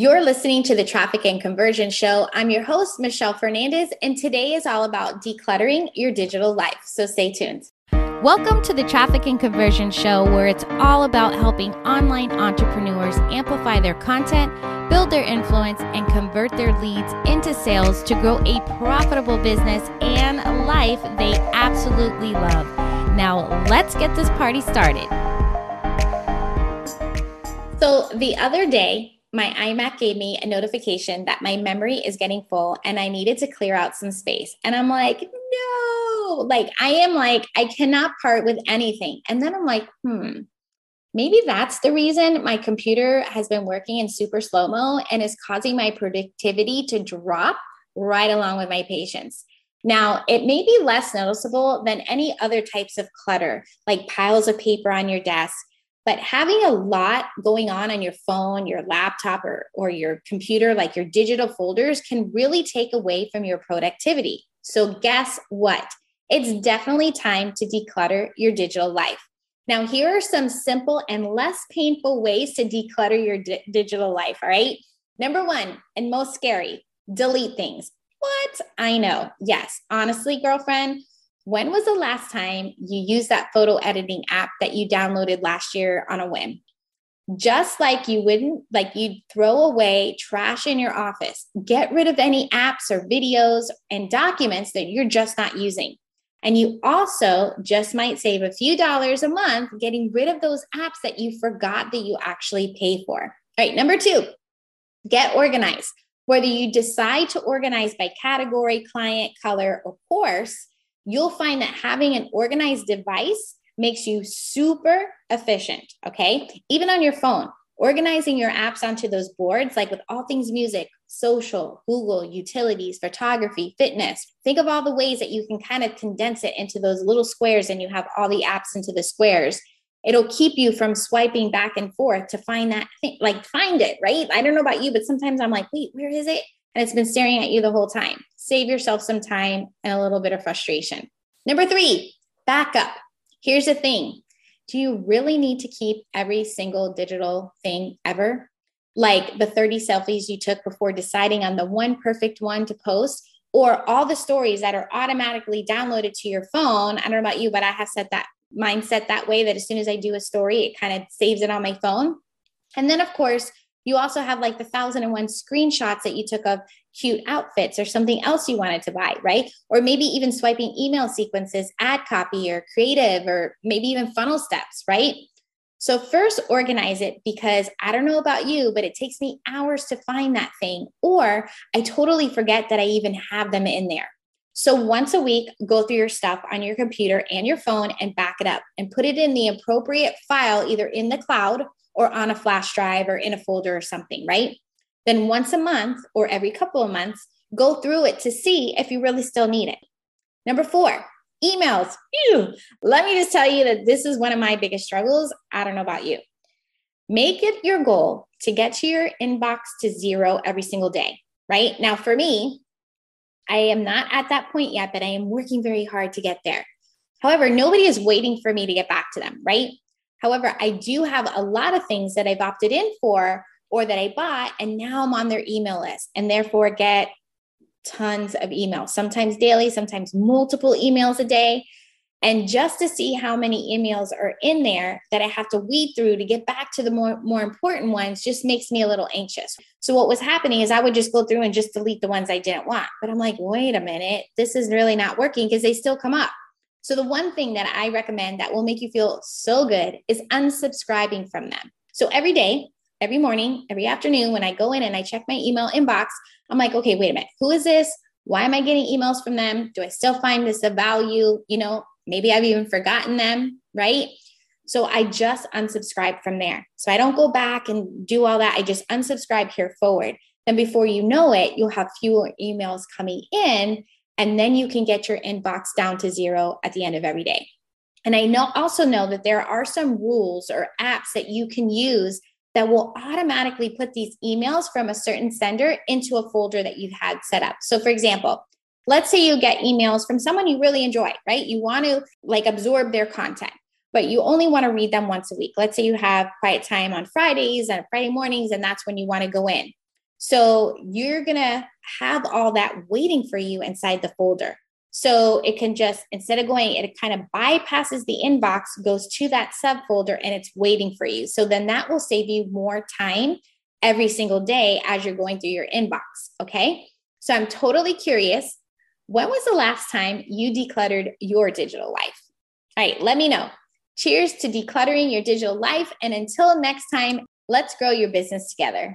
You're listening to The Traffic and Conversion Show. I'm your host, Michelle Fernandez, and today is all about decluttering your digital life. So stay tuned. Welcome to The Traffic and Conversion Show, where it's all about helping online entrepreneurs amplify their content, build their influence, and convert their leads into sales to grow a profitable business and a life they absolutely love. Now, let's get this party started. So the other day, my iMac gave me a notification that my memory is getting full and I needed to clear out some space. And I'm like, no, I cannot part with anything. And then I'm like, maybe that's the reason my computer has been working in super slow-mo and is causing my productivity to drop right along with my patience. Now, it may be less noticeable than any other types of clutter, like piles of paper on your desk. But having a lot going on your phone, your laptop, or your computer, like your digital folders, can really take away from your productivity. So guess what? It's definitely time to declutter your digital life. Now, here are some simple and less painful ways to declutter your digital life, all right? Number one, and most scary, delete things. What? I know. Yes. Honestly, girlfriend, when was the last time you used that photo editing app that you downloaded last year on a whim? Just like you wouldn't, like you'd throw away trash in your office, get rid of any apps or videos and documents that you're just not using. And you also just might save a few dollars a month getting rid of those apps that you forgot that you actually pay for. All right, number two, get organized. Whether you decide to organize by category, client, color, or course, you'll find that having an organized device makes you super efficient, okay? Even on your phone, organizing your apps onto those boards, like with all things music, social, Google, utilities, photography, fitness. Think of all the ways that you can kind of condense it into those little squares and you have all the apps into the squares. It'll keep you from swiping back and forth to find that thing, like find it, right? I don't know about you, but sometimes I'm like, wait, where is it? And it's been staring at you the whole time. Save yourself some time and a little bit of frustration. Number three, backup. Here's the thing. Do you really need to keep every single digital thing ever? Like the 30 selfies you took before deciding on the one perfect one to post, or all the stories that are automatically downloaded to your phone. I don't know about you, but I have set that mindset that way, that as soon as I do a story, it kind of saves it on my phone. And then, of course, you also have like the 1,001 screenshots that you took of cute outfits or something else you wanted to buy, right? Or maybe even swiping email sequences, ad copy or creative, or maybe even funnel steps, right? So first organize it, because I don't know about you, but it takes me hours to find that thing, or I totally forget that I even have them in there. So once a week, go through your stuff on your computer and your phone and back it up and put it in the appropriate file, either in the cloud or on a flash drive or in a folder or something, right? Then once a month or every couple of months, go through it to see if you really still need it. Number four, emails. Ew. Let me just tell you that this is one of my biggest struggles. I don't know about you. Make it your goal to get to your inbox to zero every single day, right? Now for me, I am not at that point yet, but I am working very hard to get there. However, nobody is waiting for me to get back to them, right? However, I do have a lot of things that I've opted in for or that I bought, and now I'm on their email list and therefore get tons of emails, sometimes daily, sometimes multiple emails a day. And just to see how many emails are in there that I have to weed through to get back to the more important ones just makes me a little anxious. So what was happening is I would just go through and just delete the ones I didn't want. But I'm like, wait a minute, this is really not working, because they still come up. So the one thing that I recommend that will make you feel so good is unsubscribing from them. So every day, every morning, every afternoon, when I go in and I check my email inbox, I'm like, okay, wait a minute. Who is this? Why am I getting emails from them? Do I still find this of value? You know, maybe I've even forgotten them, right? So I just unsubscribe from there. So I don't go back and do all that. I just unsubscribe here forward. Then before you know it, you'll have fewer emails coming in. And then you can get your inbox down to zero at the end of every day. And I also know that there are some rules or apps that you can use that will automatically put these emails from a certain sender into a folder that you've had set up. So for example, let's say you get emails from someone you really enjoy, right? You want to like absorb their content, but you only want to read them once a week. Let's say you have quiet time on Fridays and Friday mornings, and that's when you want to go in. So you're going to have all that waiting for you inside the folder. So it can just, instead of going, it kind of bypasses the inbox, goes to that subfolder, and it's waiting for you. So then that will save you more time every single day as you're going through your inbox. Okay. So I'm totally curious. When was the last time you decluttered your digital life? All right. Let me know. Cheers to decluttering your digital life. And until next time, let's grow your business together.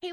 Hey,